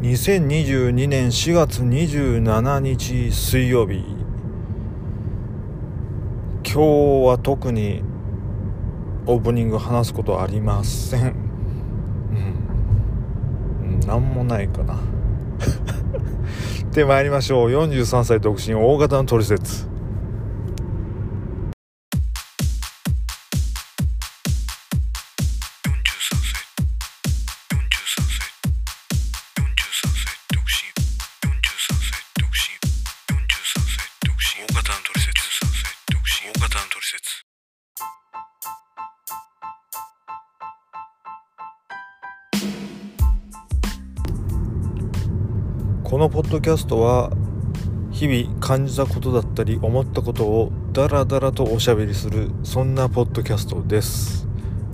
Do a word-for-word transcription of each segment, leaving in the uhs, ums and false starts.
にせんにじゅうにねんしがつにじゅうしちにち水曜日、今日は特にオープニング話すことはありません、うん、なんもないかなで参りましょう。よんじゅうさんさい独身大型のトリセツ。このポッドキャストは日々感じたことだったり思ったことをダラダラとおしゃべりする、そんなポッドキャストです。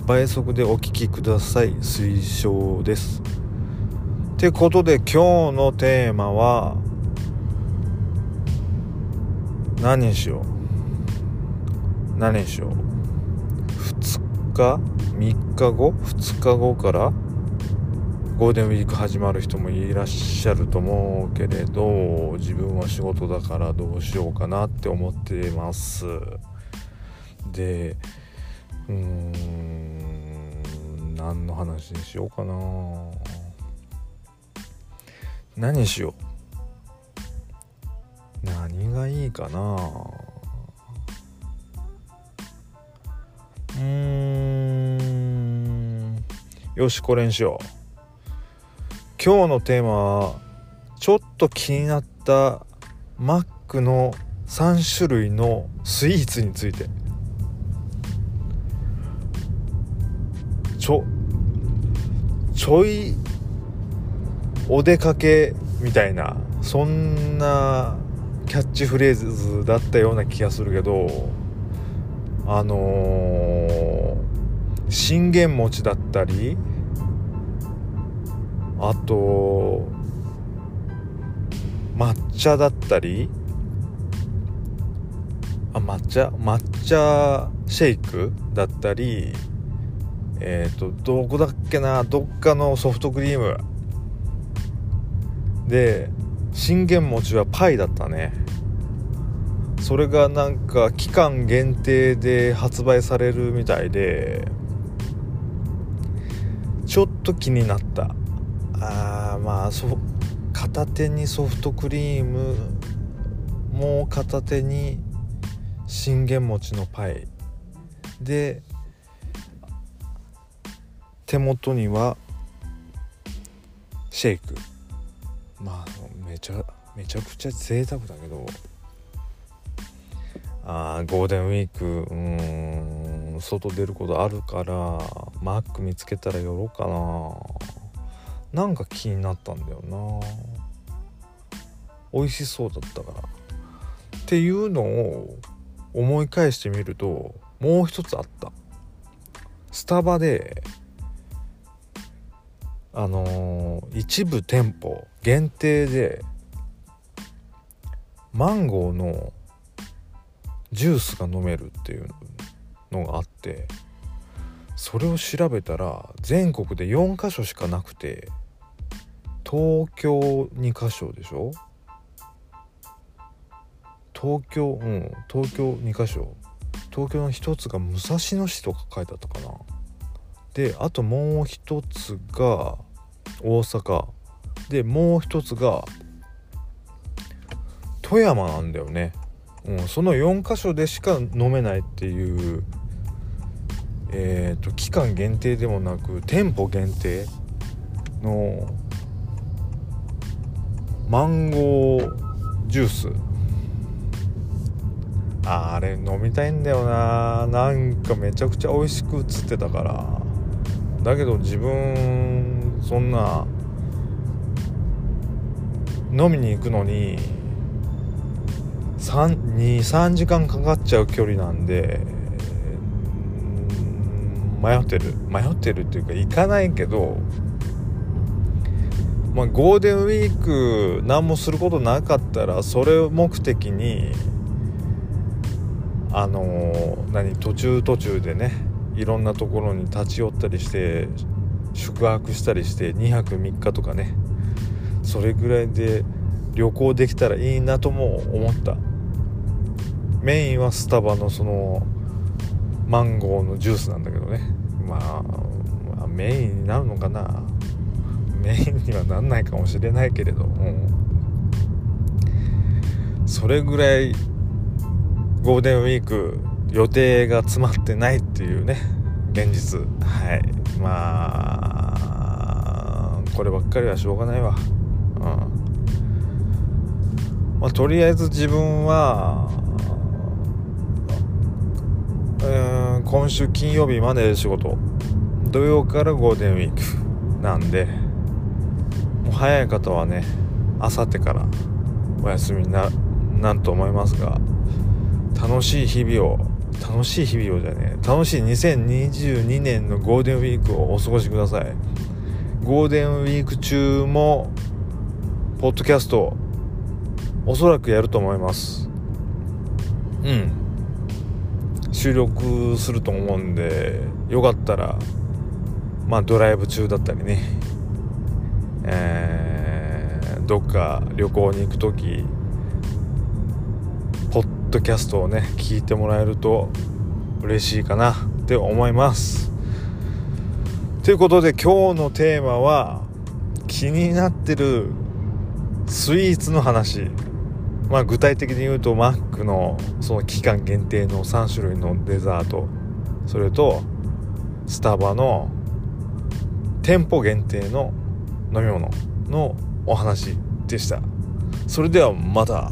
倍速でお聞きください。推奨です。ってことで今日のテーマは何にしよう何にしようふつかみっかごふつかごからゴールデンウィーク始まる人もいらっしゃると思うけれど、自分は仕事だからどうしようかなって思ってます。で、うーん何の話にしようかな何しよう何がいいかなうーんよし、これにしよう。今日のテーマはちょっと気になったマックのさんしゅるいのスイーツについて。ちょちょいお出かけみたいな、そんなキャッチフレーズだったような気がするけど、あのー、信玄餅だったり、あと抹茶だったり、あ抹茶抹茶シェイクだったり、えっとどこだっけな、どっかのソフトクリームで、信玄餅はパイだったね。それがなんか期間限定で発売されるみたいで、ちょっと気になった。あまあ、そ片手にソフトクリーム、もう片手に信玄餅のパイで、手元にはシェイク。まあめちゃめちゃくちゃ贅沢だけど、あゴールデンウィーク、うーん外出ることあるから、マック見つけたら寄ろうかな。なんか気になったんだよな。美味しそうだったからっていうのを思い返してみると、もう一つあった。スタバであのー、一部店舗限定でマンゴーのジュースが飲めるっていうのがあって、それを調べたら全国でよんかしょしかなくて、東京にかしょでしょ、東京、うん、東京にカ所、東京の一つが武蔵野市とか書いてあったかな。で、あともう一つが大阪で、もう一つが富山なんだよね、うん、そのよんかしょでしか飲めないっていう、えーと、期間限定でもなく店舗限定のマンゴージュース、あれ飲みたいんだよな。なんかめちゃくちゃ美味しく映ってたから。だけど自分そんな飲みに行くのににさんじかんかかっちゃう距離なんで、迷ってる迷ってるっていうか行かないけど、まあ、ゴールデンウィーク何もすることなかったら、それを目的にあのー、何途中途中でね、いろんなところに立ち寄ったりして宿泊したりしてにはくみっかとかね、それぐらいで旅行できたらいいなとも思った。メインはスタバのそのマンゴーのジュースなんだけどね、まあ、まあメインになるのかな、メインにはなんないかもしれないけれども、それぐらいゴールデンウィーク予定が詰まってないっていうね現実。はい、まあこればっかりはしょうがないわ、うん。まあ、とりあえず自分はうん今週金曜日まで仕事、土曜からゴールデンウィークなんで、もう早い方はねあさってからお休みに な, なると思いますが、楽しい日々を楽しい日々をじゃねえ楽しいにせんにじゅうにねんのゴールデンウィークをお過ごしください。ゴールデンウィーク中もポッドキャストをおそらくやると思います。うん、収録すると思うんで、よかったらまあドライブ中だったりね、えー、どっか旅行に行くときポッドキャストをね聞いてもらえると嬉しいかなって思います。ということで今日のテーマは気になってるスイーツの話。まあ具体的に言うとマックのその期間限定のさんしゅるいのデザート、それとスタバの店舗限定の飲み物のお話でした。それではまた。